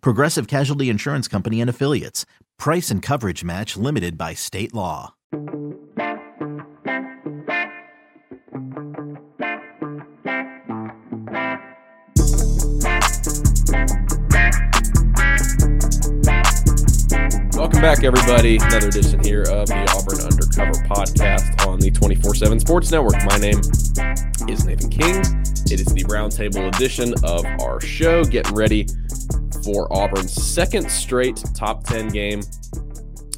Progressive Casualty Insurance Company and Affiliates. Price and coverage match limited by state law. Welcome back, everybody. Another edition here of the Auburn Undercover Podcast on the 24/7 Sports Network. My name is Nathan King. It is the roundtable edition of our show, getting ready for Auburn's second straight top 10 game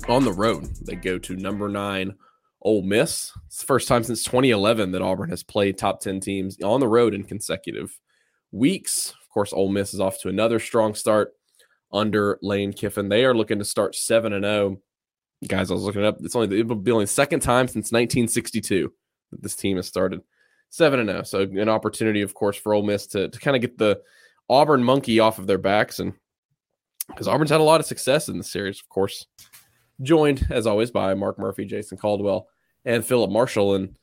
on the road. They go to number 9 Ole Miss. It's the first time since 2011 that Auburn has played top 10 teams on the road in consecutive weeks. Of course, Ole Miss is off to another strong start under Lane Kiffin. They are looking to start 7-0. Guys, I was looking it up. It'll be only the second time since 1962 that this team has started 7-0. So an opportunity, of course, for Ole Miss to kind of get the Auburn monkey off of their backs, and because Auburn's had a lot of success in the series, of course, joined as always by Mark Murphy, Jason Caldwell, and Philip Marshall. And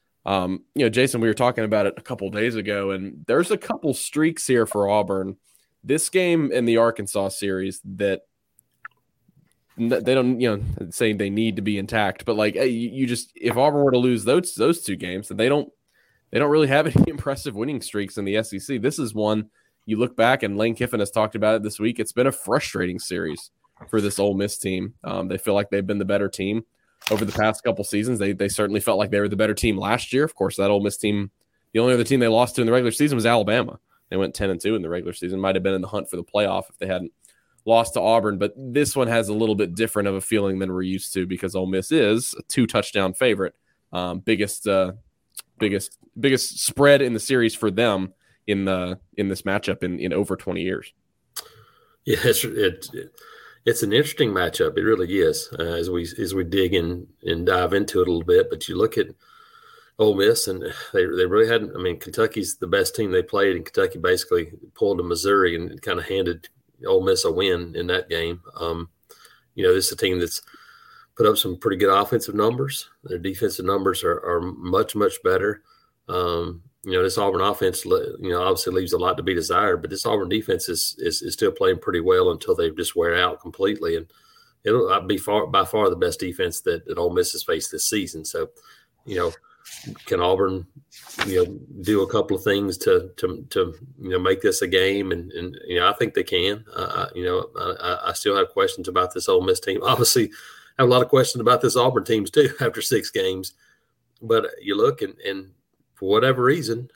Jason, we were talking about it a couple days ago, and there's a couple streaks here for Auburn. This game and the Arkansas series that they don't, saying they need to be intact, but like you just, if Auburn were to lose those two games, then they don't really have any impressive winning streaks in the SEC. This is one. You look back, and Lane Kiffin has talked about it this week. It's been a frustrating series for this Ole Miss team. They feel like they've been the better team over the past couple seasons. They certainly felt like they were the better team last year. Of course, that Ole Miss team, the only other team they lost to in the regular season was Alabama. They went 10-2 in the regular season. Might have been in the hunt for the playoff if they hadn't lost to Auburn. But this one has a little bit different of a feeling than we're used to because Ole Miss is a 2-touchdown favorite. Biggest spread in the series for them in this matchup in over 20 years. Yeah, it's an interesting matchup. It really is as we dig in and dive into it a little bit. But you look at Ole Miss, and they really hadn't. I mean, Kentucky's the best team they played, and Kentucky basically pulled to Missouri and kind of handed Ole Miss a win in that game. This is a team that's put up some pretty good offensive numbers. Their defensive numbers are much better. This Auburn offense, obviously leaves a lot to be desired, but this Auburn defense is still playing pretty well until they just wear out completely. And it'll be by far the best defense that Ole Miss has faced this season. So, can Auburn, do a couple of things to make this a game? And I think they can. I still have questions about this Ole Miss team. Obviously, I have a lot of questions about this Auburn teams too after 6 games. But you look and for whatever reason,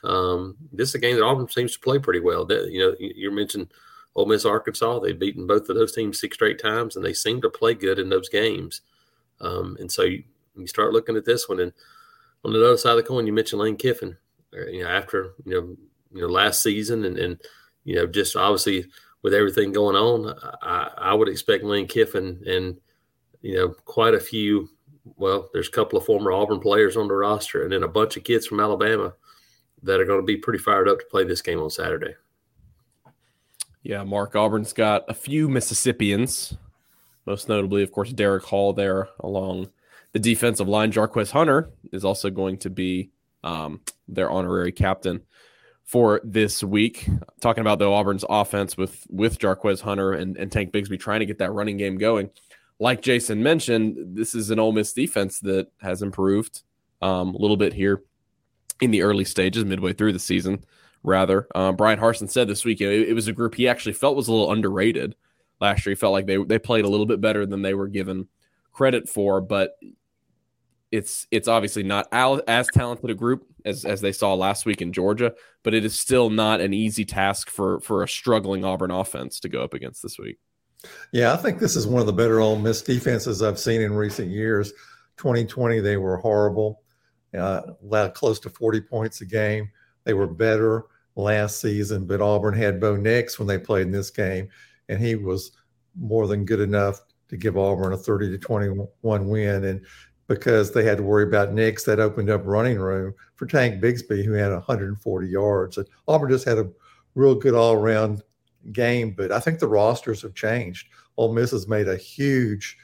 this is a game that Auburn seems to play pretty well. You mentioned Ole Miss, Arkansas. They've beaten both of those teams 6 straight times, and they seem to play good in those games. And so you start looking at this one, and on the other side of the coin, you mentioned Lane Kiffin. After last season, and just obviously with everything going on, I would expect Lane Kiffin and quite a few. Well, there's a couple of former Auburn players on the roster and then a bunch of kids from Alabama that are going to be pretty fired up to play this game on Saturday. Yeah, Mark, Auburn's got a few Mississippians, most notably, of course, Derek Hall there along the defensive line. Jarquez Hunter is also going to be their honorary captain for this week. Talking about, though, Auburn's offense with Jarquez Hunter and Tank Bigsby trying to get that running game going. Like Jason mentioned, this is an Ole Miss defense that has improved a little bit here in the early stages, midway through the season, rather. Brian Harsin said this week, it was a group he actually felt was a little underrated last year. He felt like they played a little bit better than they were given credit for, but it's obviously not as talented a group as they saw last week in Georgia, but it is still not an easy task for a struggling Auburn offense to go up against this week. Yeah, I think this is one of the better Ole Miss defenses I've seen in recent years. 2020, they were horrible, close to 40 points a game. They were better last season, but Auburn had Bo Nix when they played in this game, and he was more than good enough to give Auburn a 30-21 win. And because they had to worry about Nix, that opened up running room for Tank Bigsby, who had 140 yards. And Auburn just had a real good all-around game, but I think the rosters have changed. Ole Miss has made a huge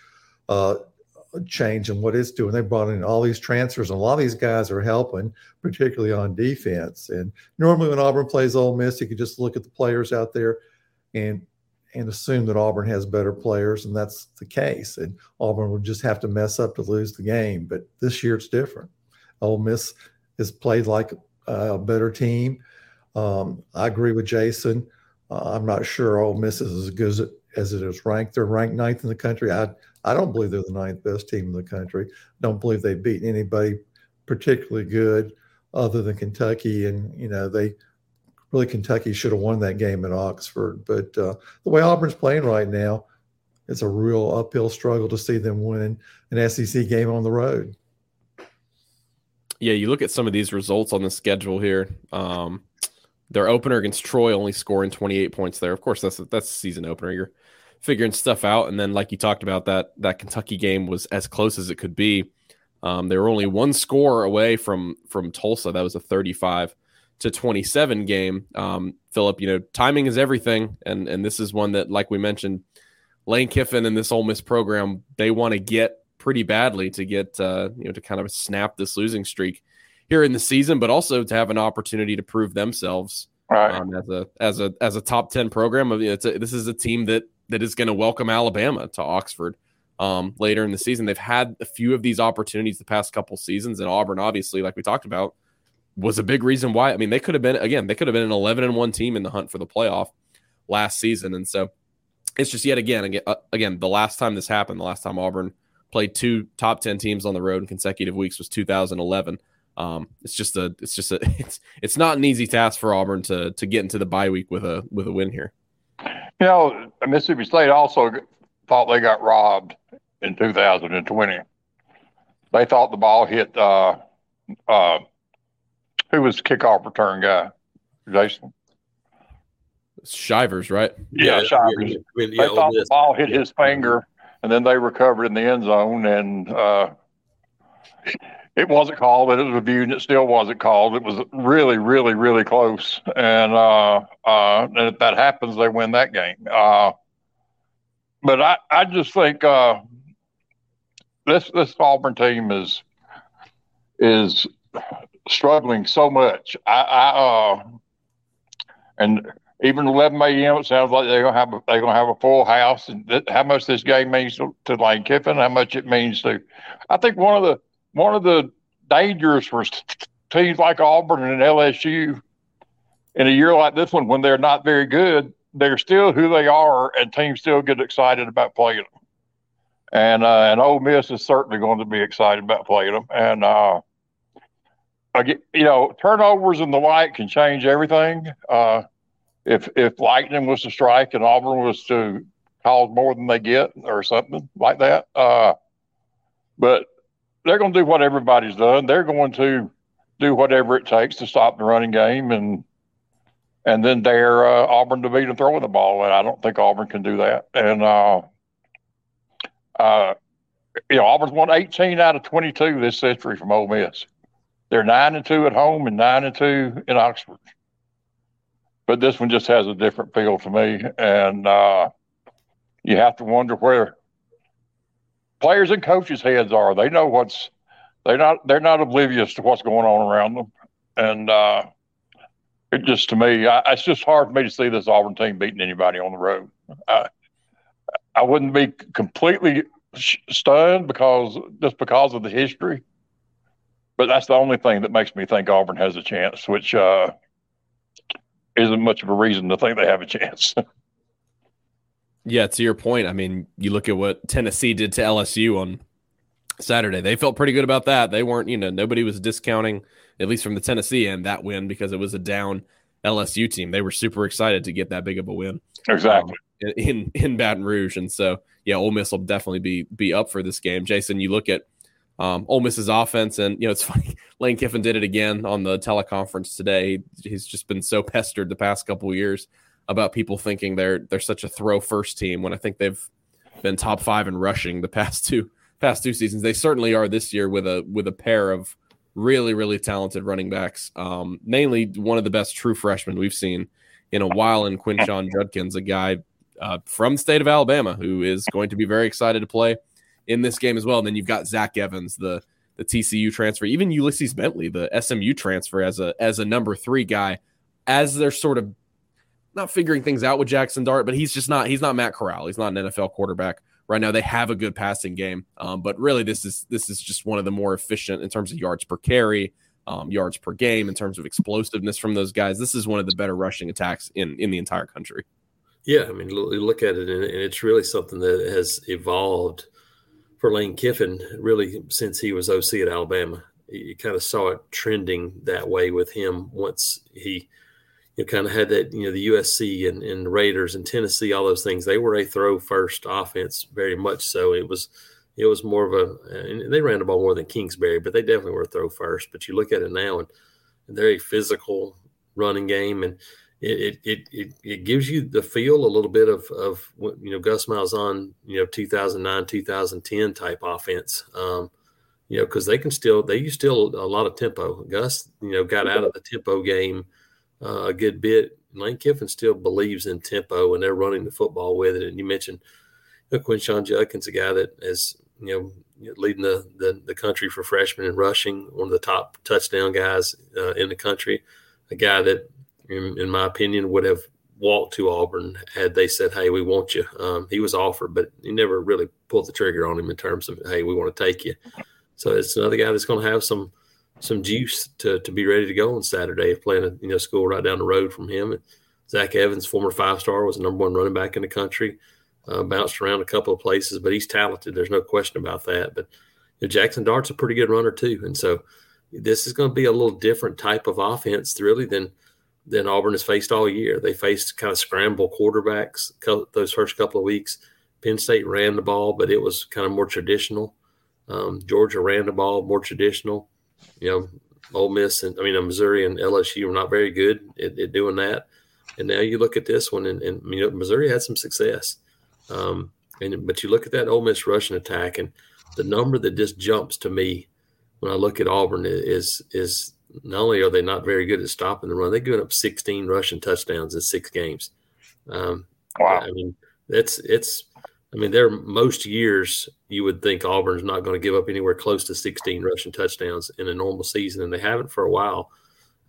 change in what it's doing. They brought in all these transfers, and a lot of these guys are helping, particularly on defense. And normally when Auburn plays Ole Miss, you could just look at the players out there and assume that Auburn has better players, and that's the case. And Auburn would just have to mess up to lose the game. But this year it's different. Ole Miss has played like a better team. I agree with Jason. I'm not sure Ole Miss is as good as it is ranked. They're ranked ninth in the country. I don't believe they're the ninth best team in the country. I don't believe they've beaten anybody particularly good other than Kentucky. And, you know, Kentucky should have won that game at Oxford. But the way Auburn's playing right now, it's a real uphill struggle to see them win an SEC game on the road. Yeah, you look at some of these results on the schedule here. Their opener against Troy, only scoring 28 points there. Of course, that's a season opener. You're figuring stuff out. And then, like you talked about, that Kentucky game was as close as it could be. They were only one score away from Tulsa. That was a 35-27 game. Phillip, you know, timing is everything. And this is one that, like we mentioned, Lane Kiffin and this Ole Miss program, they want to get pretty badly to get, to kind of snap this losing streak here in the season, but also to have an opportunity to prove themselves as a top 10 program. This is a team that is going to welcome Alabama to Oxford later in the season. They've had a few of these opportunities the past couple seasons, and Auburn, obviously, like we talked about, was a big reason why. I mean, they could have been an 11-1 team in the hunt for the playoff last season, and so it's just yet again the last time this happened, the last time Auburn played two top 10 teams on the road in consecutive weeks was 2011. It's not an easy task for Auburn to get into the bye week with a win here. You know, Mississippi State also thought they got robbed in 2020. They thought the ball hit, who was the kickoff return guy? Jason? Shivers, right? Yeah, Shivers. They thought the ball hit his finger, and then they recovered in the end zone, and, it wasn't called, but it was reviewed, and it still wasn't called. It was really, really, really close. And if that happens, they win that game. But I just think this Auburn team is struggling so much. And even 11 a.m., it sounds like they're gonna have a full house. And how much this game means to Lane Kiffin, how much it means to – I think one of the dangers for teams like Auburn and LSU in a year like this one, when they're not very good, they're still who they are, and teams still get excited about playing them. And Ole Miss is certainly going to be excited about playing them. And, turnovers and the like can change everything. If lightning was to strike and Auburn was to cause more than they get or something like that. But they're going to do what everybody's done. They're going to do whatever it takes to stop the running game and then dare Auburn to beat them throwing the ball. And I don't think Auburn can do that. And, Auburn's won 18 out of 22 this century from Ole Miss. They're 9-2 at home and 9-2 in Oxford. But this one just has a different feel to me. And you have to wonder where players and coaches' heads are. They know they're not oblivious to what's going on around them. And it just, to me, it's just hard for me to see this Auburn team beating anybody on the road. I wouldn't be completely stunned because of the history, but that's the only thing that makes me think Auburn has a chance, which isn't much of a reason to think they have a chance. Yeah, to your point, I mean, you look at what Tennessee did to LSU on Saturday. They felt pretty good about that. They weren't, you know, nobody was discounting, at least from the Tennessee end, that win because it was a down LSU team. They were super excited to get that big of a win. Exactly. In Baton Rouge. And so, yeah, Ole Miss will definitely be up for this game. Jason, you look at Ole Miss's offense, and, you know, it's funny, Lane Kiffin did it again on the teleconference today. He's just been so pestered the past couple of years about people thinking they're such a throw first team, when I think they've been top five in rushing the past two seasons. They certainly are this year with a pair of really, really talented running backs, mainly one of the best true freshmen we've seen in a while in Quinshon Judkins, a guy from the state of Alabama who is going to be very excited to play in this game as well. And then you've got Zach Evans, the TCU transfer, even Ulysses Bentley, the SMU transfer, as a number three guy, as they're sort of not figuring things out with Jackson Dart, but he's not Matt Corral. He's not an NFL quarterback right now. They have a good passing game, but really this is just one of the more efficient in terms of yards per carry, yards per game, in terms of explosiveness from those guys. This is one of the better rushing attacks in the entire country. Yeah, I mean, you look at it, and it's really something that has evolved for Lane Kiffin really since he was OC at Alabama. You kind of saw it trending that way with him once he – you kind of had that, you know, the USC and Raiders and Tennessee, all those things. They were a throw-first offense, very much so. It was more of a – they ran the ball more than Kingsbury, but they definitely were throw-first. But you look at it now, and they're a physical running game, and it gives you the feel a little bit of what, you know, Gus Malzahn, you know, 2009, 2010 type offense. You know, because they can still – they use still a lot of tempo. Gus, you know, got out of the tempo game a good bit. Lane Kiffin still believes in tempo, and they're running the football with it. And you mentioned, you know, Quinshon Judkins, a guy that is, you know, leading the country for freshmen in rushing, one of the top touchdown guys in the country, a guy that, in my opinion, would have walked to Auburn had they said, hey, we want you. He was offered, but he never really pulled the trigger on him in terms of, hey, we want to take you. So it's another guy that's going to have some juice to be ready to go on Saturday, playing a, you know, school right down the road from him. And Zach Evans, former five-star, was the number one running back in the country, bounced around a couple of places, but he's talented. There's no question about that. But, you know, Jackson Dart's a pretty good runner too. And so this is going to be a little different type of offense really than Auburn has faced all year. They faced kind of scramble quarterbacks those first couple of weeks. Penn State ran the ball, but it was kind of more traditional. Georgia ran the ball, more traditional. You know, Ole Miss and Missouri and LSU were not very good at doing that. And now you look at this one, and you know, Missouri had some success. But you look at that Ole Miss rushing attack, and the number that just jumps to me when I look at Auburn is not only are they not very good at stopping the run, they're giving up 16 rushing touchdowns in 6 games. Wow. I mean, there are most years you would think Auburn's not going to give up anywhere close to 16 rushing touchdowns in a normal season, and they haven't for a while.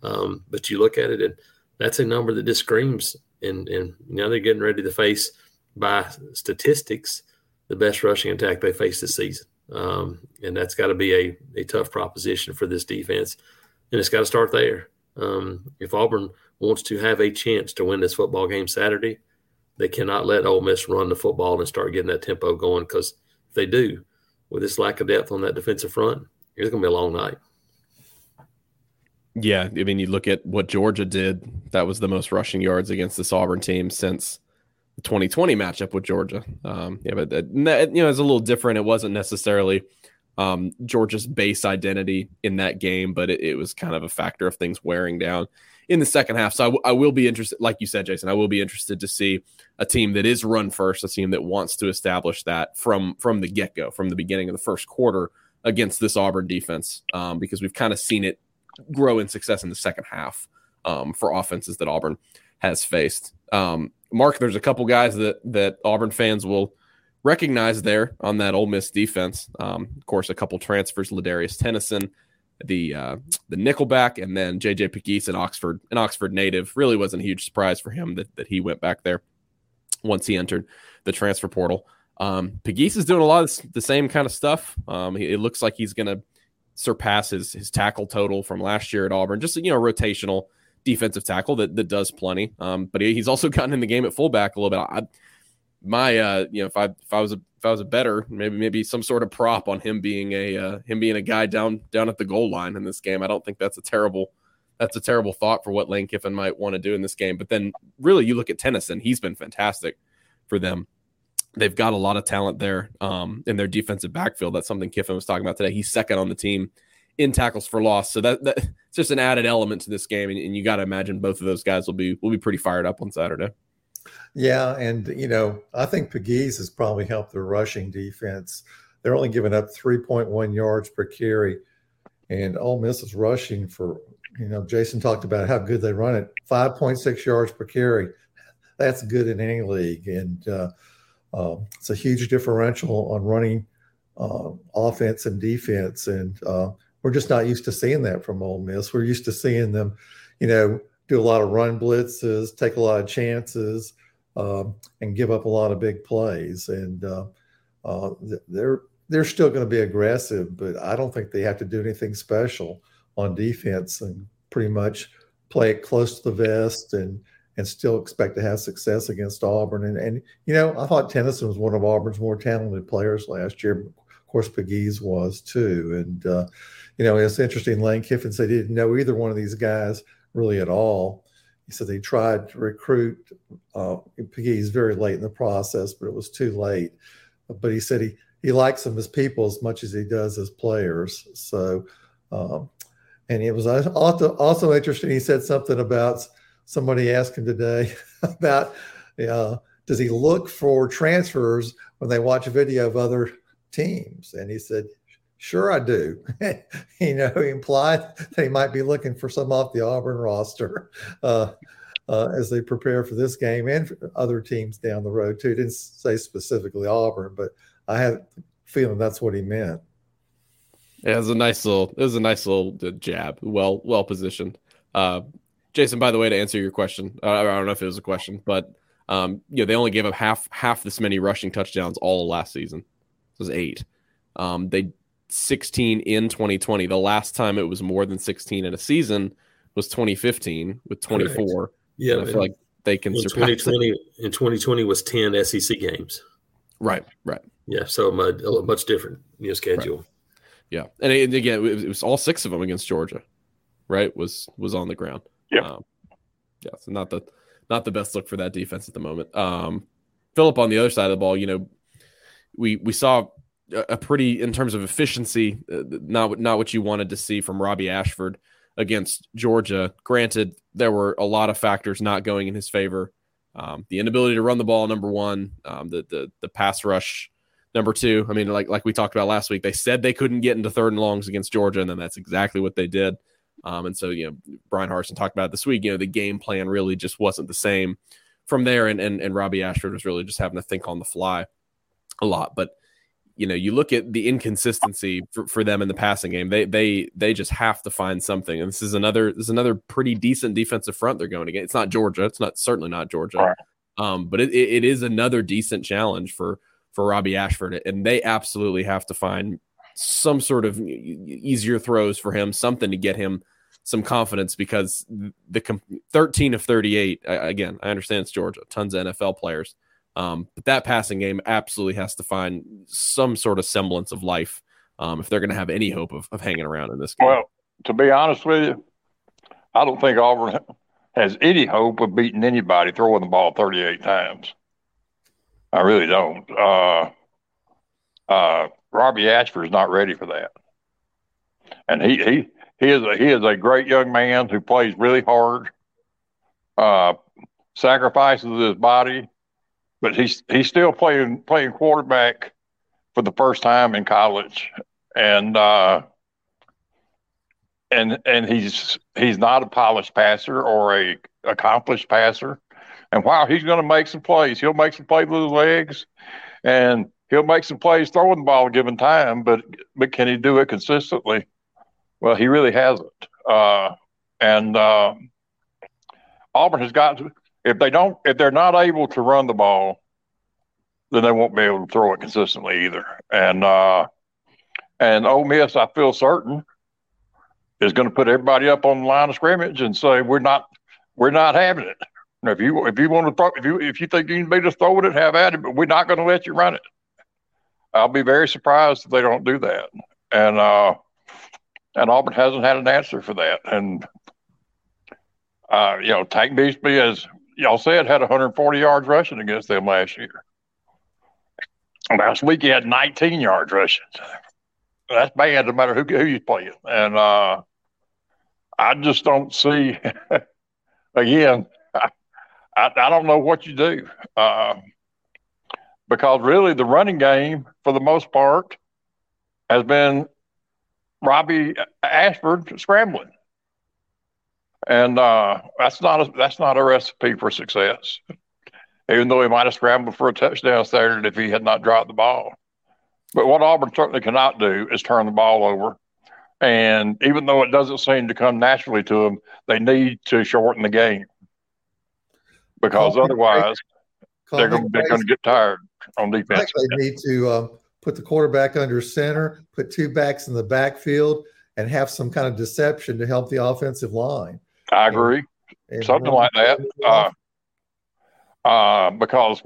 But you look at it, and that's a number that just screams. And now they're getting ready to face, by statistics, the best rushing attack they faced this season. And that's got to be a tough proposition for this defense. And it's got to start there. If Auburn wants to have a chance to win this football game Saturday, they cannot let Ole Miss run the football and start getting that tempo going, because if they do, with this lack of depth on that defensive front, it's going to be a long night. Yeah, I mean, you look at what Georgia did. That was the most rushing yards against this Auburn team since the 2020 matchup with Georgia. But that, you know, it's a little different. It wasn't necessarily Georgia's base identity in that game, but it was kind of a factor of things wearing down in the second half. So I will be interested, like you said, Jason, I will be interested to see a team that is run first, a team that wants to establish that from the get-go, from the beginning of the first quarter against this Auburn defense, because we've kind of seen it grow in success in the second half for offenses that Auburn has faced. Mark, there's a couple guys that Auburn fans will recognize there on that Ole Miss defense. Of course, a couple transfers, Ladarius Tennyson, the nickelback, and then J.J. Pegues, an Oxford native. Really wasn't a huge surprise for him that he went back there once he entered the transfer portal. Pegues is doing a lot of the same kind of stuff. It looks like he's going to surpass his tackle total from last year at Auburn. Just, you know, rotational defensive tackle that does plenty. But he's also gotten in the game at fullback a little bit. my if I was a better, maybe some sort of prop on him being a guy down at the goal line in this game. I don't think that's a terrible thought for what Lane Kiffin might want to do in this game. But then really you look at Tennyson, he's been fantastic for them. They've got a lot of talent there in their defensive backfield. That's something Kiffin was talking about today. He's second on the team in tackles for loss. So that's just an added element to this game. And you got to imagine both of those guys will be pretty fired up on Saturday. Yeah, and, I think Pegues has probably helped the rushing defense. They're only giving up 3.1 yards per carry. And Ole Miss is rushing for, Jason talked about how good they run it, 5.6 yards per carry. That's good in any league. And it's a huge differential on running offense and defense. And we're just not used to seeing that from Ole Miss. We're used to seeing them, do a lot of run blitzes, take a lot of chances, and give up a lot of big plays. And they're still going to be aggressive, but I don't think they have to do anything special on defense and pretty much play it close to the vest and still expect to have success against Auburn. And I thought Tennyson was one of Auburn's more talented players last year. Of course, Pegues was too. And, it's interesting. Lane Kiffin said he didn't know either one of these guys really at all. He said they tried to recruit Pegues very late in the process, but it was too late. But he said he likes them as people as much as he does as players. So, and it was also interesting. He said something about somebody asked him today about does he look for transfers when they watch a video of other teams? And he said, sure, I do. He implied that he might be looking for some off the Auburn roster as they prepare for this game and for other teams down the road, too. Didn't say specifically Auburn, but I have a feeling that's what he meant. Yeah, it was a nice little jab. Well positioned. Jason, by the way, to answer your question, I don't know if it was a question, but they only gave up half this many rushing touchdowns all of last season. It was 8. They 16 in 2020. The last time it was more than 16 in a season was 2015 with 24. Right. Yeah, and I feel like they can surpass 2020. And 2020 was 10 SEC games. Right. Yeah, so much different schedule. Right. Yeah, and again, it was all 6 of them against Georgia. Right, was on the ground. Yeah, so not the best look for that defense at the moment. Phillip on the other side of the ball, we saw a pretty, in terms of efficiency, not what you wanted to see from Robbie Ashford against Georgia. Granted, there were a lot of factors not going in his favor. The inability to run the ball, number one, the pass rush, number two. I mean, like we talked about last week, they said they couldn't get into 3rd and longs against Georgia, and then that's exactly what they did. And so, Brian Harsin talked about it this week, the game plan really just wasn't the same from there. And Robbie Ashford was really just having to think on the fly a lot, but you look at the inconsistency for them in the passing game. They just have to find something. And this is another pretty decent defensive front they're going against. It's not Georgia. It's certainly not Georgia. Right. But it is another decent challenge for Robbie Ashford. And they absolutely have to find some sort of easier throws for him, something to get him some confidence, because the 13 of 38, again, I understand it's Georgia, tons of NFL players. But that passing game absolutely has to find some sort of semblance of life if they're going to have any hope of hanging around in this game. Well, to be honest with you, I don't think Auburn has any hope of beating anybody throwing the ball 38 times. I really don't. Robbie Ashford is not ready for that. And he is a great young man who plays really hard, sacrifices his body. But he's still playing quarterback for the first time in college, and he's not a polished passer or a accomplished passer. And while he's going to make some plays, he'll make some plays with his legs, and he'll make some plays throwing the ball given time. But can he do it consistently? Well, he really hasn't. And Auburn has got to. If they're not able to run the ball, then they won't be able to throw it consistently either. And Ole Miss, I feel certain, is going to put everybody up on the line of scrimmage and say we're not having it. Now, if you think you can beat us, throw it, have at it. But we're not going to let you run it. I'll be very surprised if they don't do that. And Auburn hasn't had an answer for that. And Tank Bigsby, as y'all said, had 140 yards rushing against them last year. Last week he had 19 yards rushing. That's bad, no matter who you play. And I just don't see. Again, I don't know what you do because really the running game for the most part has been Robbie Ashford scrambling, and that's not a recipe for success. Even though he might have scrambled for a touchdown Saturday if he had not dropped the ball. But what Auburn certainly cannot do is turn the ball over. And even though it doesn't seem to come naturally to them, they need to shorten the game because otherwise they're going to get tired on defense. I think they need to put the quarterback under center, put two backs in the backfield, and have some kind of deception to help the offensive line. I agree. And something like that. Because,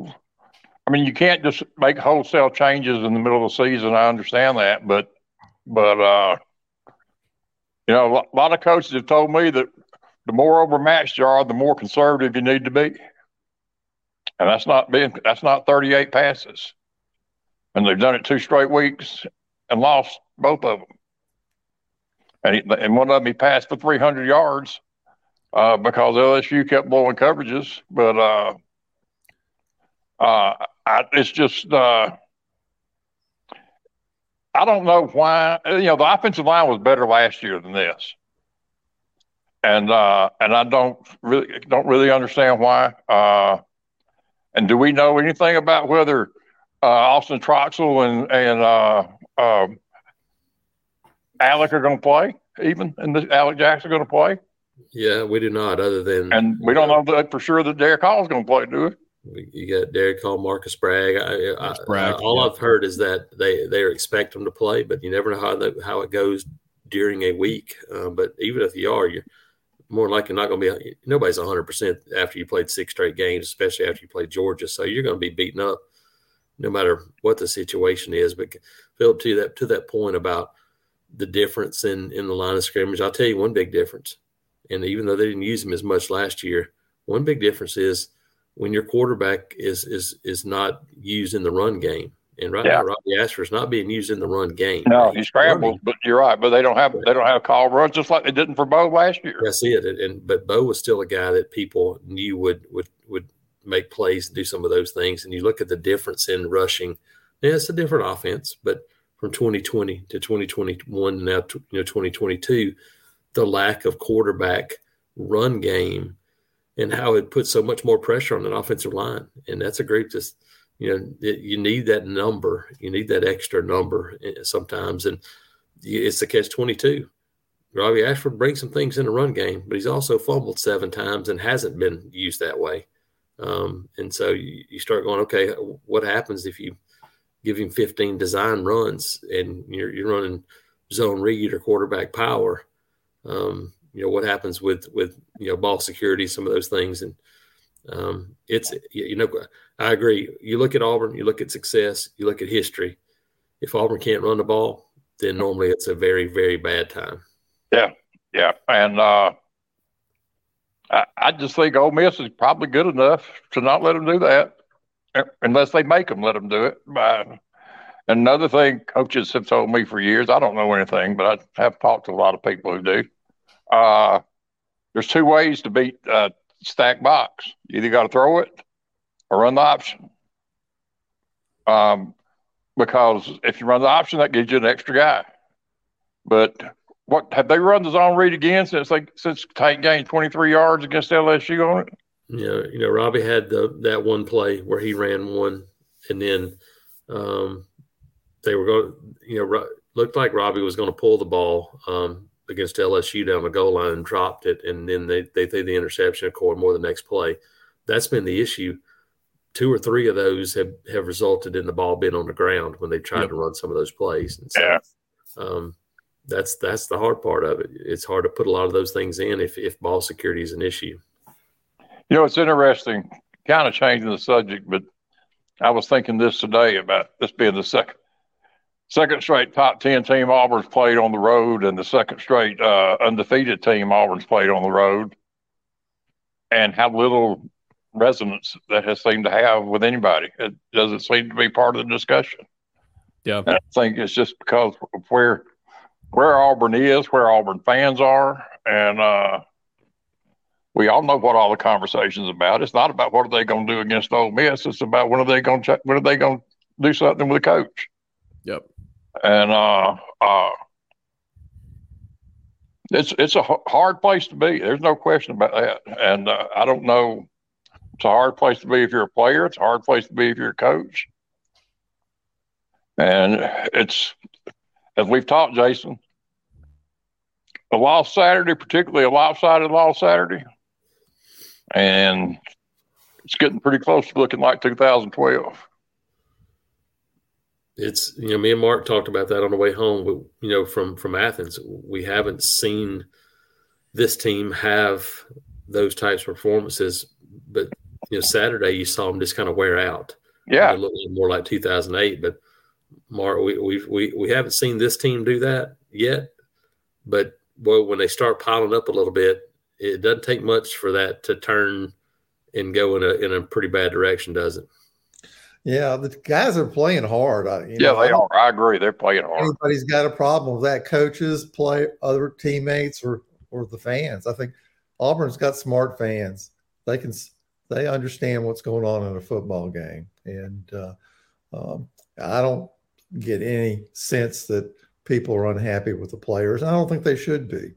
I mean, you can't just make wholesale changes in the middle of the season. I understand that, but a lot of coaches have told me that the more overmatched you are, the more conservative you need to be, and that's not 38 passes, and they've done it 2 straight weeks and lost both of them, and one of them he passed for 300 yards because LSU kept blowing coverages, but. I don't know why, the offensive line was better last year than this. And I don't really understand why. And do we know anything about whether Austin Troxell and Alec are going to play even? And Alec Jackson going to play? Yeah, we do not other than. And we don't know that for sure that Derek Hall is going to play, do we? You got Derek Hall, Marcus Bragg. I've heard is that they expect them to play, but you never know how it goes during a week. But even if you are, you're more likely not going to be – nobody's 100% after you played 6 straight games, especially after you played Georgia. So you're going to be beaten up no matter what the situation is. But, Philip, to that point about the difference in the line of scrimmage, I'll tell you one big difference. And even though they didn't use them as much last year, one big difference is – when your quarterback is not used in the run game, and now Robbie Ashford is not being used in the run game. No, he scrambles, but you're right. But they don't have call runs just like they didn't for Bo last year. That's it. But Bo was still a guy that people knew would make plays and do some of those things. And you look at the difference in rushing. Yeah, it's a different offense, but from 2020 to 2021 now 2022, the lack of quarterback run game. And how it puts so much more pressure on an offensive line, and that's a group that's, you need that number, you need that extra number sometimes, and it's the catch-22. Robbie Ashford brings some things in the run game, but he's also fumbled 7 times and hasn't been used that way. And so you start going, okay, what happens if you give him 15 design runs and you're running zone read or quarterback power? What happens with ball security, some of those things. And I agree. You look at Auburn, you look at success, you look at history. If Auburn can't run the ball, then normally it's a very, very bad time. Yeah. Yeah. And I just think Ole Miss is probably good enough to not let them do that unless they make them let them do it. Another thing coaches have told me for years, I don't know anything, but I have talked to a lot of people who do. There's 2 ways to beat stack box. You either got to throw it or run the option. Because if you run the option, that gives you an extra guy. But what have they run the zone read again since Tank gained 23 yards against LSU on it? Yeah, Robbie had that one play where he ran one, and then they were going. Looked like Robbie was going to pull the ball. Against LSU down the goal line and dropped it, and then they threw the interception at Cormore the next play. That's been the issue. 2 or 3 of those have resulted in the ball being on the ground when they tried to run some of those plays. And so, that's the hard part of it. It's hard to put a lot of those things in if ball security is an issue. You know, it's interesting, kind of changing the subject, but I was thinking this today about this being the second straight top 10 team Auburn's played on the road and the second straight undefeated team Auburn's played on the road, and how little resonance that has seemed to have with anybody. It doesn't seem to be part of the discussion. Yeah. And I think it's just because of where Auburn is, where Auburn fans are, and we all know what all the conversation's about. It's not about what are they going to do against Ole Miss. It's about when are they going to do something with the coach. Yep. And it's a hard place to be. There's no question about that. And I don't know. It's a hard place to be if you're a player. It's a hard place to be if you're a coach. And it's, as we've talked, Jason, a lost Saturday, particularly a lopsided lost Saturday, and it's getting pretty close to looking like 2012. It's, you know, me and Mark talked about that on the way home, you know, from Athens. We haven't seen this team have those types of performances, but, you know, Saturday you saw them just kind of wear out. Yeah. It looked more like 2008, but Mark, we haven't seen this team do that yet, but well, when they start piling up a little bit, it doesn't take much for that to turn and go in a pretty bad direction, does it? Yeah, the guys are playing hard. They are. I agree. They're playing hard. Anybody's got a problem with that, coaches, play, other teammates, or the fans. I think Auburn's got smart fans. They understand what's going on in a football game, and I don't get any sense that people are unhappy with the players. I don't think they should be.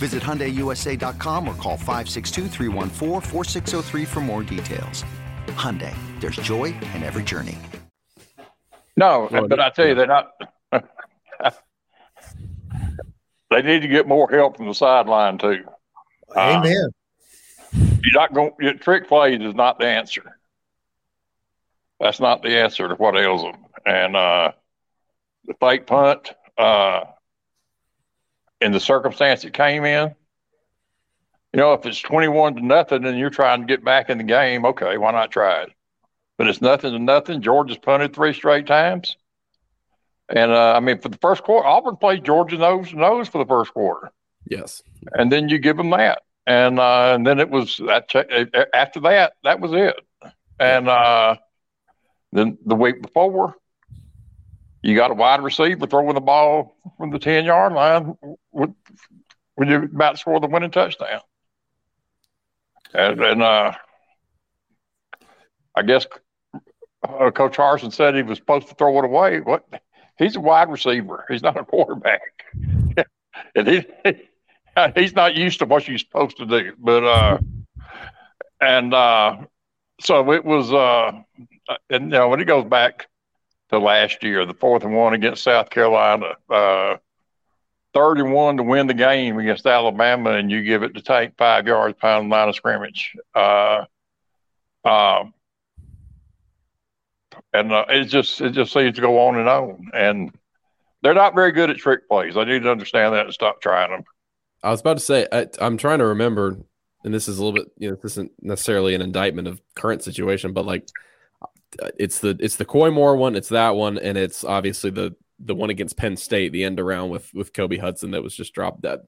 Visit HyundaiUSA.com or call 562-314-4603 for more details. Hyundai, there's joy in every journey. No, but I tell you, they're not – they need to get more help from the sideline too. Amen. Trick plays is not the answer. That's not the answer to what ails them. And the fake punt in the circumstance it came in, you know, if it's 21-0 and you're trying to get back in the game, okay, why not try it? But it's 0-0. Georgia's punted 3 straight times. And, for the first quarter, Auburn played Georgia nose-to-nose for the first quarter. Yes. And then you give them that. And then it was – after that, that was it. And then the week before – you got a wide receiver throwing the ball from the 10-yard line when you're about to score the winning touchdown. And I guess Coach Harsin said he was supposed to throw it away. What? He's a wide receiver. He's not a quarterback. And he's not used to what you're supposed to do. But so it was and you know, when it goes back to last year, the 4th and 1 against South Carolina, 3rd and 1 to win the game against Alabama, and you give it to Tank 5 yards behind the line of scrimmage. It just seems to go on and on. And they're not very good at trick plays. I need to understand that and stop trying them. I was about to say, I'm trying to remember, and this is a little bit, you know, this isn't necessarily an indictment of current situation, but like, it's the Coy Moore one, it's that one, and it's obviously the one against Penn State, the end around with Kobe Hudson that was just dropped. That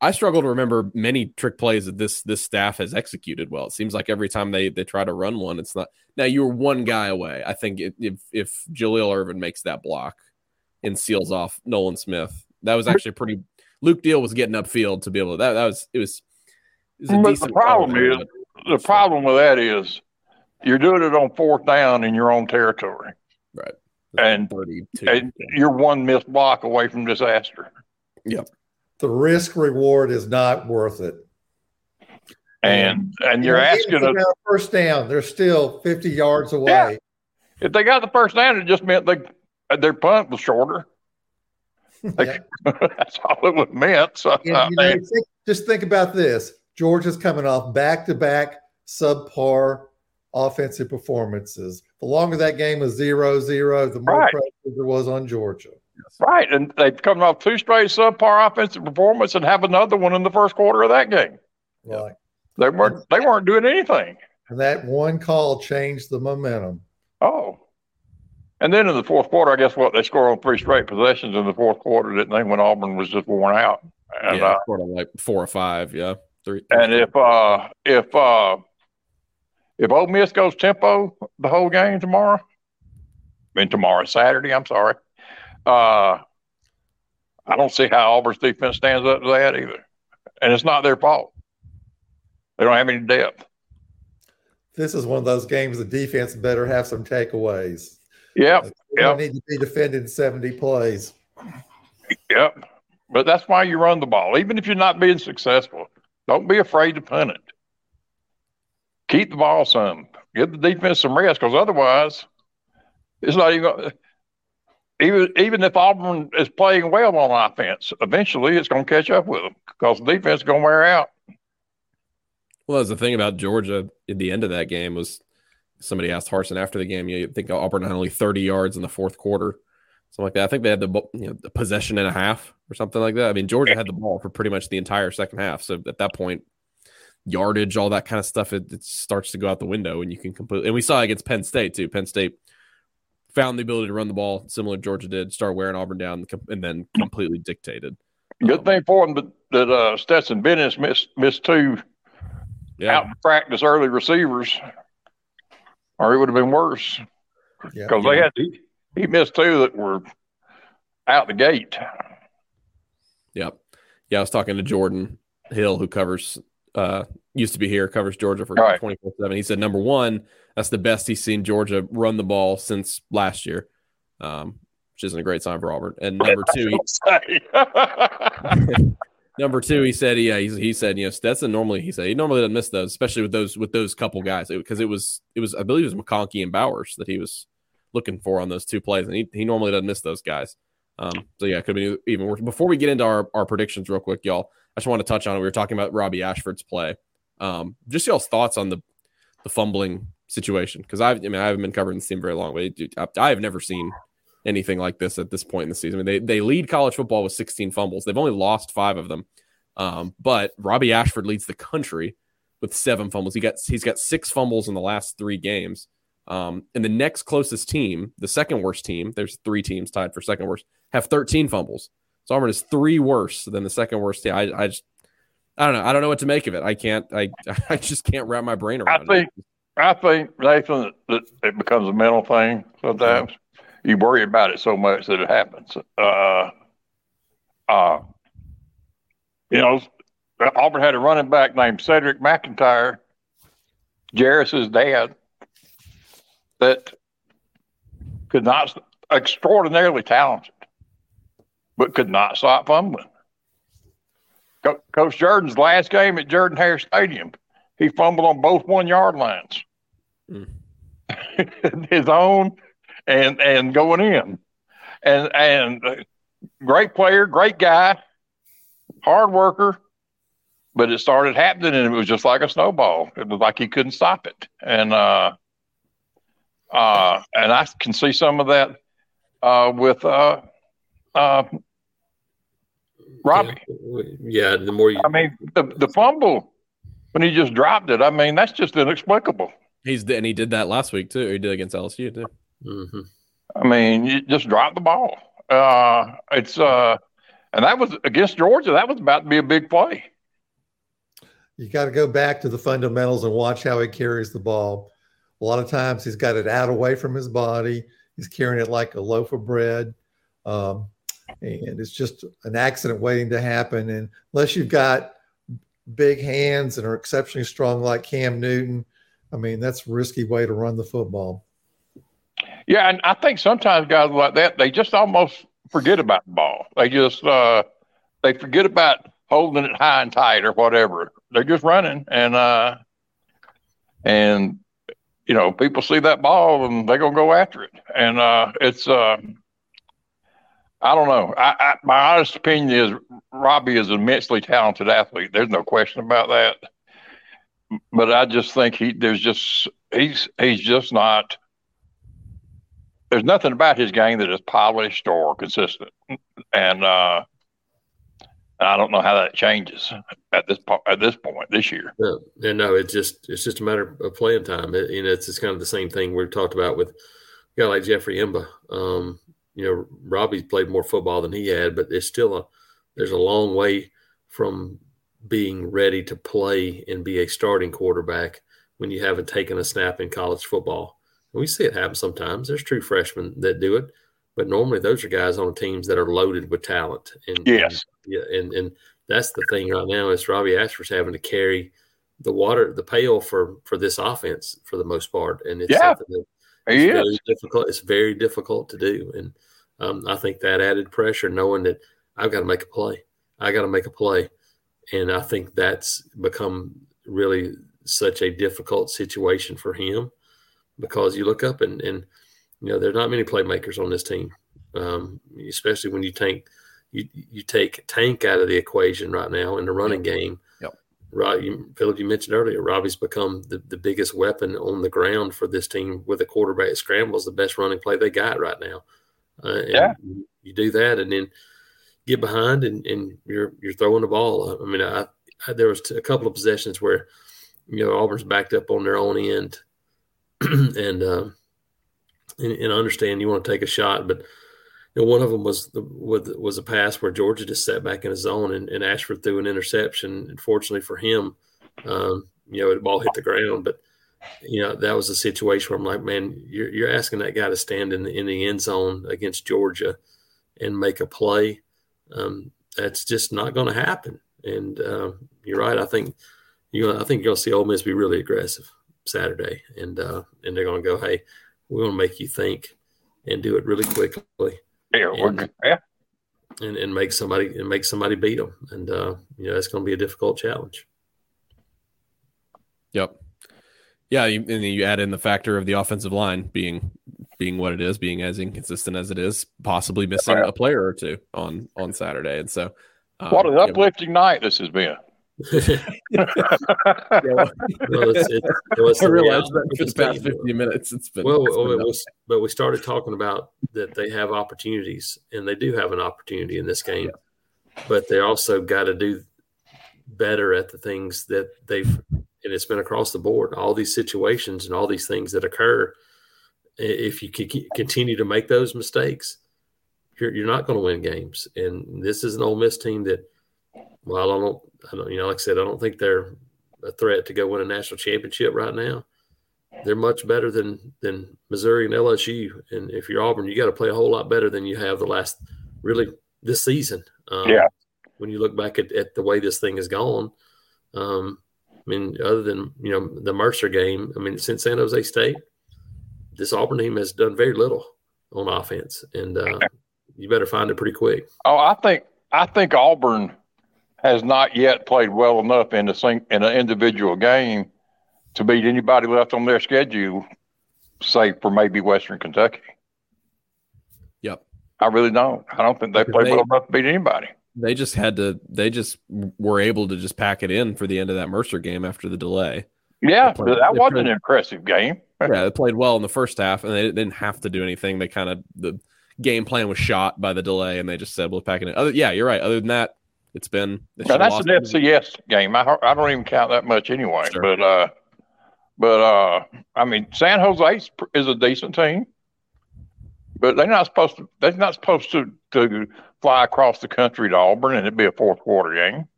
I struggle to remember many trick plays that this staff has executed well. It seems like every time they try to run one, it's not. Now, you're one guy away. I think if Jahlil Irvin makes that block, and seals off Nolan Smith. That was actually pretty. Luke Deal was getting upfield to be able to. It was a decent. The problem with that is you're doing it on fourth down in your own territory, right? And you're one missed block away from disaster. Yep. The risk reward is not worth it. And you're asking a first down. They're still 50 yards away. Yeah. If they got the first down, it just meant their punt was shorter. That's all it was meant. So, just think about this. Georgia's coming off back-to-back subpar offensive performances. The longer that game was 0-0, the more pressure there was on Georgia. Right, and they've come off two straight subpar offensive performance and have another one in the first quarter of that game. Right. They weren't doing anything. And that one call changed the momentum. Oh. And then in the fourth quarter, I guess they scored on three straight possessions in the fourth quarter, didn't they, when Auburn was just worn out. And, scored on like 4 or 5, three. And if Ole Miss goes tempo the whole game Saturday, I'm sorry. I don't see how Auburn's defense stands up to that either. And it's not their fault. They don't have any depth. This is one of those games the defense better have some takeaways. Yep. They don't need to be defending 70 plays. Yep. But that's why you run the ball. Even if you're not being successful, don't be afraid to punt it. Keep the ball some. Give the defense some rest, because otherwise it's not even going to – Even if Auburn is playing well on offense, eventually it's going to catch up with them because the defense is going to wear out. Well, that's the thing about Georgia at the end of that game was somebody asked Harsin after the game, you think Auburn had only 30 yards in the fourth quarter, something like that. I think they had the possession and a half or something like that. I mean, Georgia had the ball for pretty much the entire second half. So at that point, yardage, all that kind of stuff, it starts to go out the window, and you can completely. And we saw against Penn State too. Penn State found the ability to run the ball, similar to Georgia did, start wearing Auburn down, and then completely dictated. Good thing for them that Stetson Bennett missed two out-practice early receivers, or it would have been worse. Because he missed two that were out the gate. Yep. Yeah, I was talking to Jordan Hill, who covers Georgia for 24/7. He said, number one, that's the best he's seen Georgia run the ball since last year, which isn't a great sign for Auburn. And number two, he said, he said, Stetson normally doesn't miss those, especially with those couple guys, because it was I believe it was McConkey and Bowers that he was looking for on those two plays, and he normally doesn't miss those guys. It could be even worse. Before we get into our predictions, real quick, y'all, I just want to touch on it. We were talking about Robbie Ashford's play. Just y'all's thoughts on the fumbling situation, because I haven't been covering this team very long, but I have never seen anything like this at this point in the season. I mean, they lead college football with 16 fumbles. They've only lost 5 of them, but Robbie Ashford leads the country with 7 fumbles. He's got 6 fumbles in the last 3 games, and the next closest team, the second worst team — there's 3 teams tied for second worst — have 13 fumbles. So Auburn is 3 worse than the second worst team. I don't know. I don't know what to make of it. I can't. I just can't wrap my brain around it. I think, Nathan, that it becomes a mental thing sometimes. You worry about it so much that it happens. Auburn had a running back named Cedric McIntyre, Jarris's dad, that could not — extraordinarily talented, but could not stop fumbling. Coach Jordan's last game at Jordan-Hare Stadium, he fumbled on both 1-yard lines, his own and going in, and great player, great guy, hard worker, but it started happening and it was just like a snowball. It was like he couldn't stop it, and I can see some of that with Robbie. Yeah, the more the fumble. When he just dropped it, that's just inexplicable. And he did that last week too. He did against LSU too. Mm-hmm. You just drop the ball. And that was against Georgia. That was about to be a big play. You got to go back to the fundamentals and watch how he carries the ball. A lot of times he's got it out away from his body. He's carrying it like a loaf of bread. And it's just an accident waiting to happen. And unless you've got big hands and are exceptionally strong like Cam Newton, I mean, that's a risky way to run the football. Yeah, and I think sometimes guys like that, they just almost forget about the ball. They just they forget about holding it high and tight or whatever. They're just running, and you know, people see that ball and they're gonna go after it. And it's I don't know. I my honest opinion is Robbie is an immensely talented athlete. There's no question about that. But I just think he's just not. There's nothing about his game that is polished or consistent, and I don't know how that changes at this point this year. Yeah, no, it's just a matter of playing time. It's kind of the same thing we've talked about with a guy like Jeffrey Emba. You know, Robbie played more football than he had, but it's still there's a long way from being ready to play and be a starting quarterback when you haven't taken a snap in college football. And we see it happen sometimes. There's true freshmen that do it, but normally those are guys on teams that are loaded with talent. And yes, and that's the thing right now is Robbie Ashford's having to carry the pail for this offense for the most part. And it's something that very difficult. It's very difficult to do. And I think that added pressure, knowing that I've got to make a play. I got to make a play. And I think that's become really such a difficult situation for him, because you look up and you know, there are not many playmakers on this team, especially when you take Tank out of the equation right now in the running game. Yep. Right, Philip, you mentioned earlier, Robbie's become the biggest weapon on the ground for this team with a quarterback that scrambles, the best running play they got right now. You do that and then get behind and you're throwing the ball. I mean, I there was a couple of possessions where, you know, Auburn's backed up on their own end, and I understand you want to take a shot, but you know, one of them was a pass where Georgia just sat back in his zone and Ashford threw an interception. And fortunately for him, you know, the ball hit the ground, but you know, that was a situation where I'm like, man, you're asking that guy to stand in the end zone against Georgia and make a play. That's just not going to happen. And you're right. I think you'll see Ole Miss be really aggressive Saturday, and they're going to go, hey, we're going to make you think and do it really quickly. Yeah, and make somebody beat them. And you know, that's going to be a difficult challenge. Yep. Yeah, and then you add in the factor of the offensive line being what it is, being as inconsistent as it is, possibly missing a player or two on Saturday. And so what an uplifting night this has been. I realized that for the past 50 minutes. But we started talking about that they have opportunities, and they do have an opportunity in this game, but they also got to do better at the things that they've – and it's been across the board, all these situations and all these things that occur – if you continue to make those mistakes, you're not going to win games. And this is an Ole Miss team that, well, I don't, you know, like I said, I don't think they're a threat to go win a national championship right now. They're much better than Missouri and LSU. And if you're Auburn, you got to play a whole lot better than you have the last, really, this season. When you look back at the way this thing has gone, I mean, other than, you know, the Mercer game, I mean, since San Jose State, this Auburn team has done very little on offense, and you better find it pretty quick. Oh, I think Auburn has not yet played well enough in an individual game to beat anybody left on their schedule, save for maybe Western Kentucky. Yep, I really don't. I don't think they played well enough to beat anybody. They just were able to just pack it in for the end of that Mercer game after the delay. Yeah, that wasn't an impressive game. Yeah, they played well in the first half, and they didn't have to do anything. They kind of – the game plan was shot by the delay, and they just said, we'll pack it in. Yeah, you're right. Other than that, it's been – Now, that's an FCS game. I don't even count that much anyway. Sure. But I mean, San Jose is a decent team, but they're not supposed to fly across the country to Auburn, and it'd be a fourth-quarter game.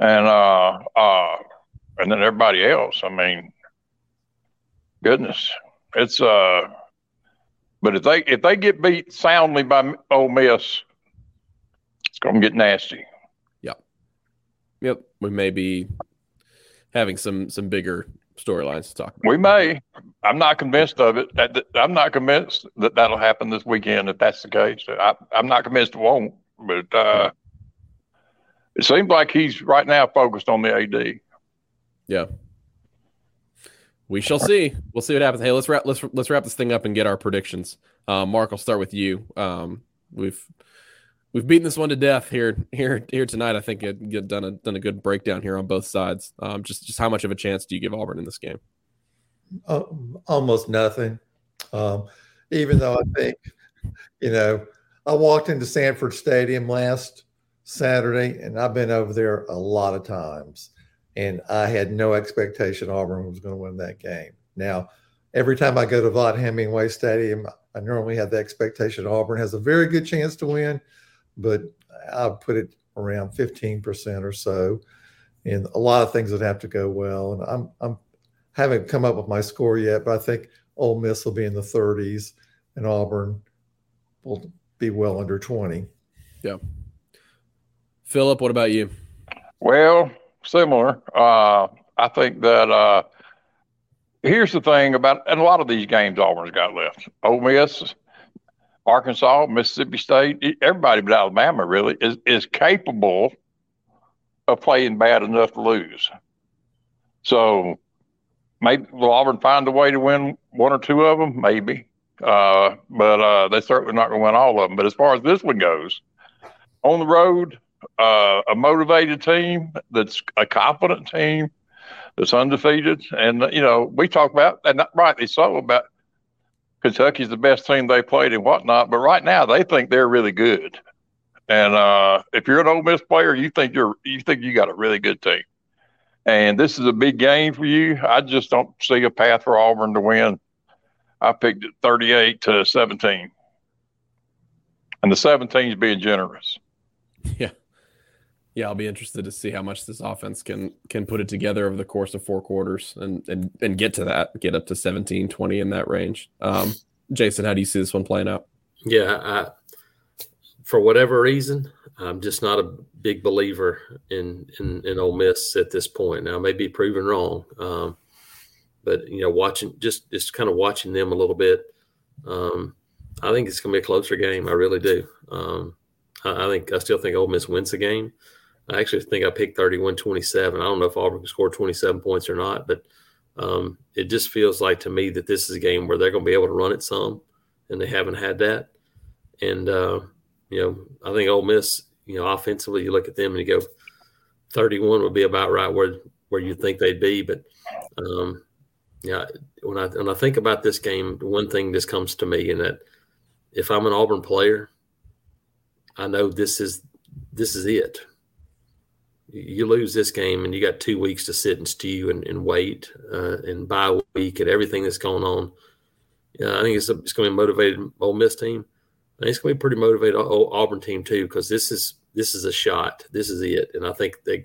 And then everybody else. I mean, goodness, it's But if they get beat soundly by Ole Miss, it's going to get nasty. Yep. We may be having some bigger storylines to talk about. We may. I'm not convinced of it. I'm not convinced that that'll happen this weekend. If that's the case, I'm not convinced it won't. But it seems like he's right now focused on the AD. Yeah. We shall see. We'll see what happens. Hey, let's wrap this thing up and get our predictions. Mark, I'll start with you. We've beaten this one to death here tonight. I think you've done a good breakdown here on both sides. Just how much of a chance do you give Auburn in this game? Almost nothing. Even though I think, I walked into Sanford Stadium last Saturday, and I've been over there a lot of times, and I had no expectation Auburn was going to win that game. Now, every time I go to Vaught-Hemingway Stadium, I normally have the expectation Auburn has a very good chance to win, but I'll put it around 15% or so, and a lot of things would have to go well. And I haven't come up with my score yet, but I think Ole Miss will be in the 30s, and Auburn will be well under 20. Yeah. Philip, what about you? Well, similar. I think that here's the thing about, and a lot of these games Auburn's got left. Ole Miss, Arkansas, Mississippi State, everybody but Alabama really is capable of playing bad enough to lose. So maybe will Auburn find a way to win one or two of them? Maybe. But they're certainly not going to win all of them. But as far as this one goes, on the road, a motivated team that's a confident team that's undefeated. And, we talk about, and rightly so, about Kentucky's the best team they played and whatnot, but right now they think they're really good. And if you're an Ole Miss player, you think you got a really good team. And this is a big game for you. I just don't see a path for Auburn to win. I picked it 38-17. And the 17's being generous. Yeah. Yeah, I'll be interested to see how much this offense can put it together over the course of four quarters and get up to 17, 20 in that range. Jason, how do you see this one playing out? Yeah, for whatever reason, I'm just not a big believer in Ole Miss at this point. Now, I may be proven wrong, but watching them a little bit, I think it's going to be a closer game. I really do. I still think Ole Miss wins the game. I actually think I picked 31-27. I don't know if Auburn can score 27 points or not, but it just feels like to me that this is a game where they're going to be able to run it some, and they haven't had that. And, I think Ole Miss, offensively, you look at them and you go 31 would be about right where you think they'd be. But, when I think about this game, one thing just comes to me, and that if I'm an Auburn player, I know this is it. You lose this game and you got 2 weeks to sit and stew and wait and bye week and everything that's going on. Yeah, I think it's going to be a motivated Ole Miss team. I think it's going to be a pretty motivated Auburn team too, because this is a shot. This is it. And I think they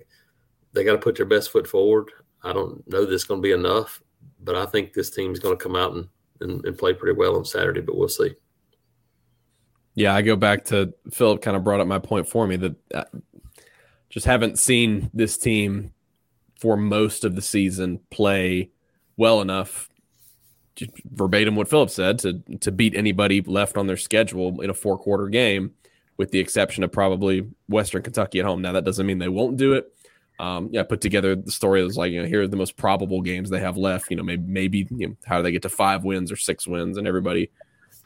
got to put their best foot forward. I don't know that it's going to be enough, but I think this team is going to come out and play pretty well on Saturday, but we'll see. Yeah, I go back to Philip kind of brought up my point for me that – just haven't seen this team for most of the season play well enough, verbatim what Philip said, to beat anybody left on their schedule in a four-quarter game, with the exception of probably Western Kentucky at home. Now, that doesn't mean they won't do it. I put together the story that was like, here are the most probable games they have left. Maybe how do they get to 5 wins or 6 wins? And everybody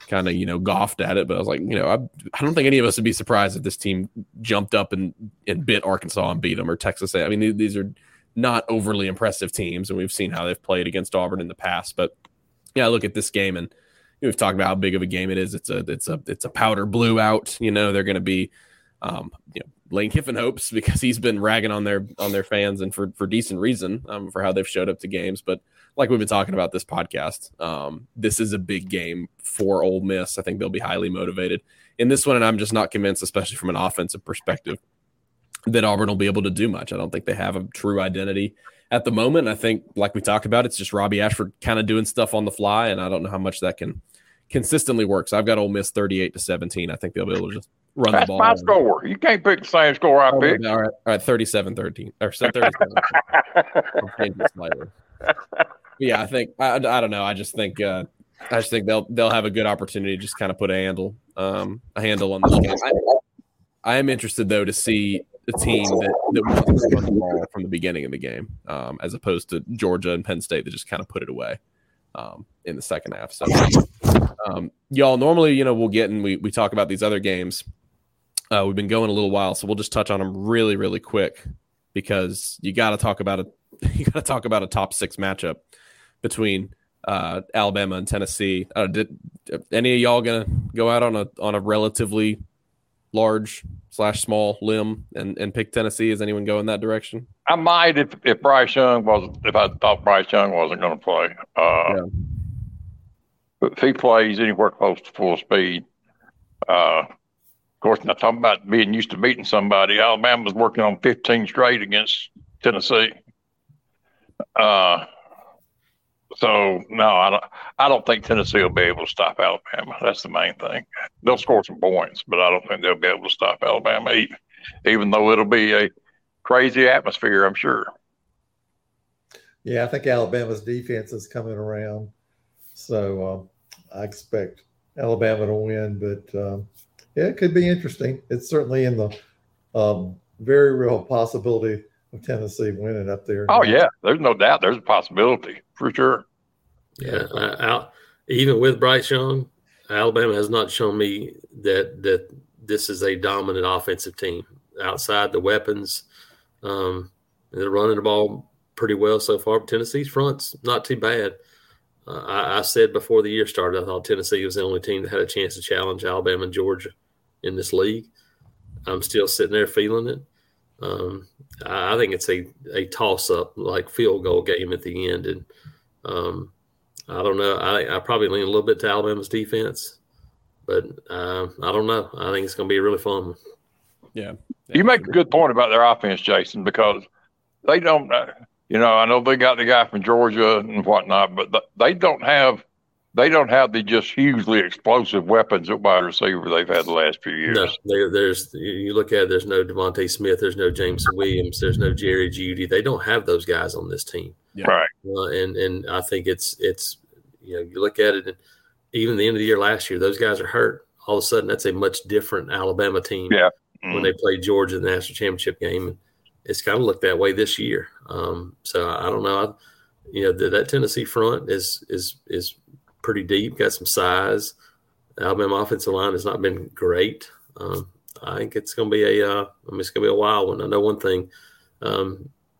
kind of, golfed at it, but I was like, I don't think any of us would be surprised if this team jumped up and bit Arkansas and beat them, or Texas. I mean, these are not overly impressive teams, and we've seen how they've played against Auburn in the past. But yeah, I look at this game, and we've talked about how big of a game it is. It's a powder blue out. They're going to be, Lane Kiffin hopes, because he's been ragging on their fans, and for decent reason, for how they've showed up to games. But like we've been talking about this podcast, this is a big game for Ole Miss. I think they'll be highly motivated in this one, and I'm just not convinced, especially from an offensive perspective, that Auburn will be able to do much. I don't think they have a true identity at the moment. I think, like we talked about, it's just Robbie Ashford kind of doing stuff on the fly, and I don't know how much that can consistently works. I've got Ole Miss 38-17. I think they'll be able to just run the ball. That's my score. You can't pick the same score I picked. All right, 37-13 or 37. Yeah, I think I don't know. I just think they'll have a good opportunity to just kind of put a handle on this game. I am interested though to see a team that wants to run the ball from the beginning of the game, as opposed to Georgia and Penn State that just kind of put it away in the second half. So, y'all, normally we'll get and we talk about these other games. We've been going a little while, so we'll just touch on them really, really quick because you got to talk about a top six matchup between Alabama and Tennessee. Did any of y'all gonna go out on a relatively large/small limb and pick Tennessee? Is anyone going that direction? I might if I thought Bryce Young wasn't going to play. Yeah. But if he plays anywhere close to full speed, of course, now talking about being used to beating somebody, Alabama's working on 15 straight against Tennessee. So no, I don't think Tennessee will be able to stop Alabama. That's the main thing. They'll score some points, but I don't think they'll be able to stop Alabama, even though it'll be a crazy atmosphere, I'm sure. Yeah, I think Alabama's defense is coming around, so I expect Alabama to win. But yeah, it could be interesting. It's certainly in the very real possibility of Tennessee winning up there. Oh yeah, there's no doubt. There's a possibility for sure. Yeah, even with Bryce Young, Alabama has not shown me that this is a dominant offensive team outside the weapons. They're running the ball pretty well so far. But Tennessee's front's not too bad. I said before the year started, I thought Tennessee was the only team that had a chance to challenge Alabama and Georgia in this league. I'm still sitting there feeling it. I think it's a toss-up, like field goal game at the end. And I don't know. I probably lean a little bit to Alabama's defense, but I don't know. I think it's going to be really fun. Yeah. You make a good point about their offense, Jason, because they don't – I know they got the guy from Georgia and whatnot, but they don't have the just hugely explosive weapons at wide receiver they've had the last few years. No, you look at it, there's no Devontae Smith, there's no James Williams, there's no Jerry Judy. They don't have those guys on this team. Yeah. Right. And I think it's you look at it, and even the end of the year last year, those guys are hurt. All of a sudden, that's a much different Alabama team when they played Georgia in the national championship game. And it's kind of looked that way this year. So I don't know. That Tennessee front is pretty deep, got some size. Alabama offensive line has not been great. I think it's going to be a wild one. I know one thing: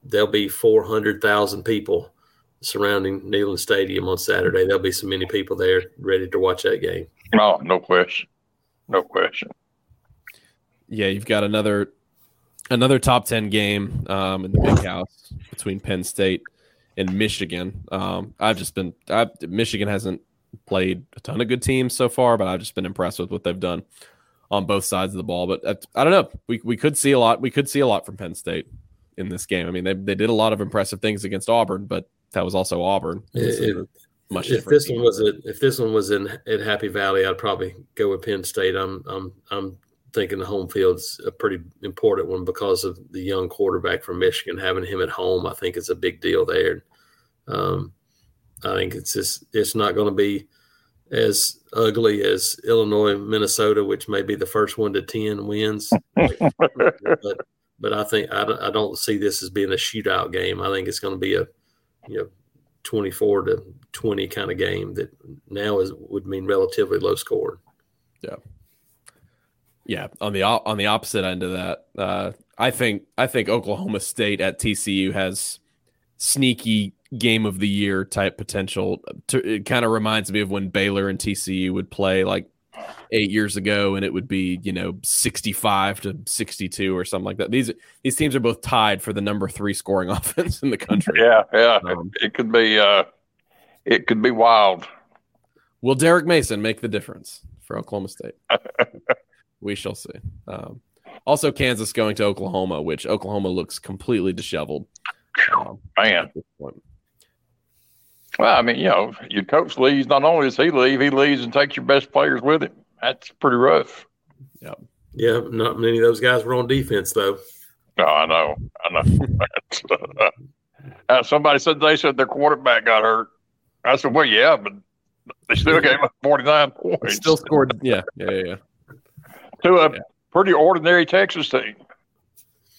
there'll be 400,000 people surrounding Neyland Stadium on Saturday. There'll be so many people there ready to watch that game. Oh, no question. Yeah, you've got another top 10 game in the Big House between Penn State and Michigan. Michigan hasn't played a ton of good teams so far, but I've just been impressed with what they've done on both sides of the ball. But I don't know. We could see a lot. We could see a lot from Penn State in this game. I mean, they did a lot of impressive things against Auburn, but that was also Auburn. If this one was at Happy Valley, I'd probably go with Penn State. I'm thinking the home field's a pretty important one because of the young quarterback from Michigan. Having him at home, I think, is a big deal there. I think it's not going to be as ugly as Illinois, Minnesota, which may be the first one to 10 wins. but I think I don't see this as being a shootout game. I think it's going to be a 24-20 kind of game that now would mean relatively low scoring. Yeah. Yeah, on the opposite end of that, I think Oklahoma State at TCU has sneaky game of the year type potential. It kind of reminds me of when Baylor and TCU would play like 8 years ago, and it would be 65-62 or something like that. These teams are both tied for the number 3 scoring offense in the country. Yeah, it could be wild. Will Derek Mason make the difference for Oklahoma State? We shall see. Also, Kansas going to Oklahoma, which Oklahoma looks completely disheveled. Man. Well, I mean, you know, your coach leaves. Not only does he leave, he leaves and takes your best players with him. That's pretty rough. Yeah. Yeah, not many of those guys were on defense, though. No, I know. I know. Somebody said their quarterback got hurt. I said, well, yeah, but they still gave up 49 points. Still scored, yeah. To a pretty ordinary Texas team.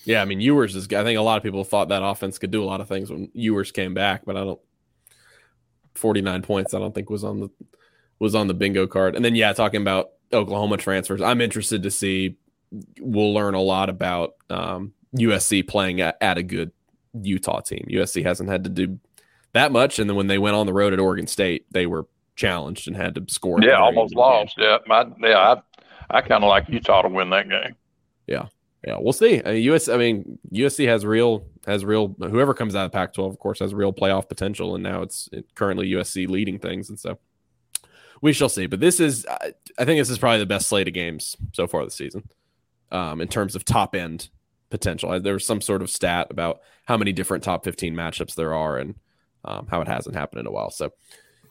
Yeah, I mean, Ewers is – I think a lot of people thought that offense could do a lot of things when Ewers came back, but I don't – 49 points I don't think was on the bingo card. And then, yeah, talking about Oklahoma transfers, I'm interested to see – we'll learn a lot about USC playing at a good Utah team. USC hasn't had to do that much, and then when they went on the road at Oregon State, they were challenged and had to score. Yeah, almost lost. Game. Yeah, I kind of like Utah to win that game. Yeah, we'll see. I mean, USC has real. Whoever comes out of Pac-12, of course, has real playoff potential, and now it's currently USC leading things, and so we shall see. But I think this is probably the best slate of games so far this season, in terms of top end potential. There was some sort of stat about how many different top 15 matchups there are, and how it hasn't happened in a while. So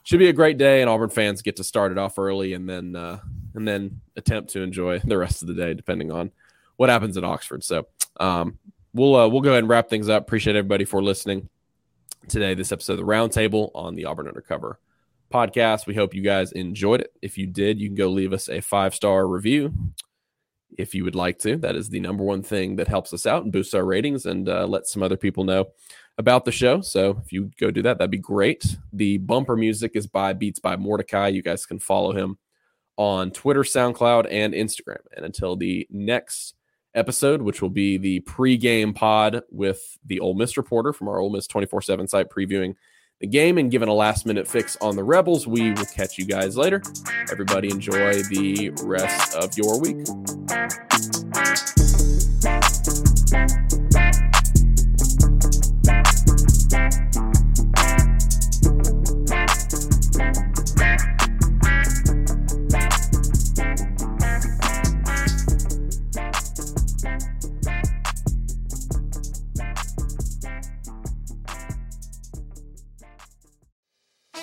should be a great day, and Auburn fans get to start it off early and then attempt to enjoy the rest of the day, depending on what happens at Oxford. So we'll go ahead and wrap things up. Appreciate everybody for listening today. This episode of the Roundtable on the Auburn Undercover podcast. We hope you guys enjoyed it. If you did, you can go leave us a 5-star review if you would like to. That is the number one thing that helps us out and boosts our ratings and let some other people know about the show. So if you go do that, that'd be great. The bumper music is by Beats by Mordecai. You guys can follow him on Twitter, SoundCloud, and Instagram. And until the next episode, which will be the pregame pod with the Ole Miss reporter from our Ole Miss 24/7 site previewing the game and giving a last-minute fix on the Rebels, we will catch you guys later. Everybody enjoy the rest of your week.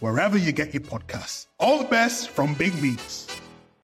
wherever you get your podcasts. All the best from Big Meats.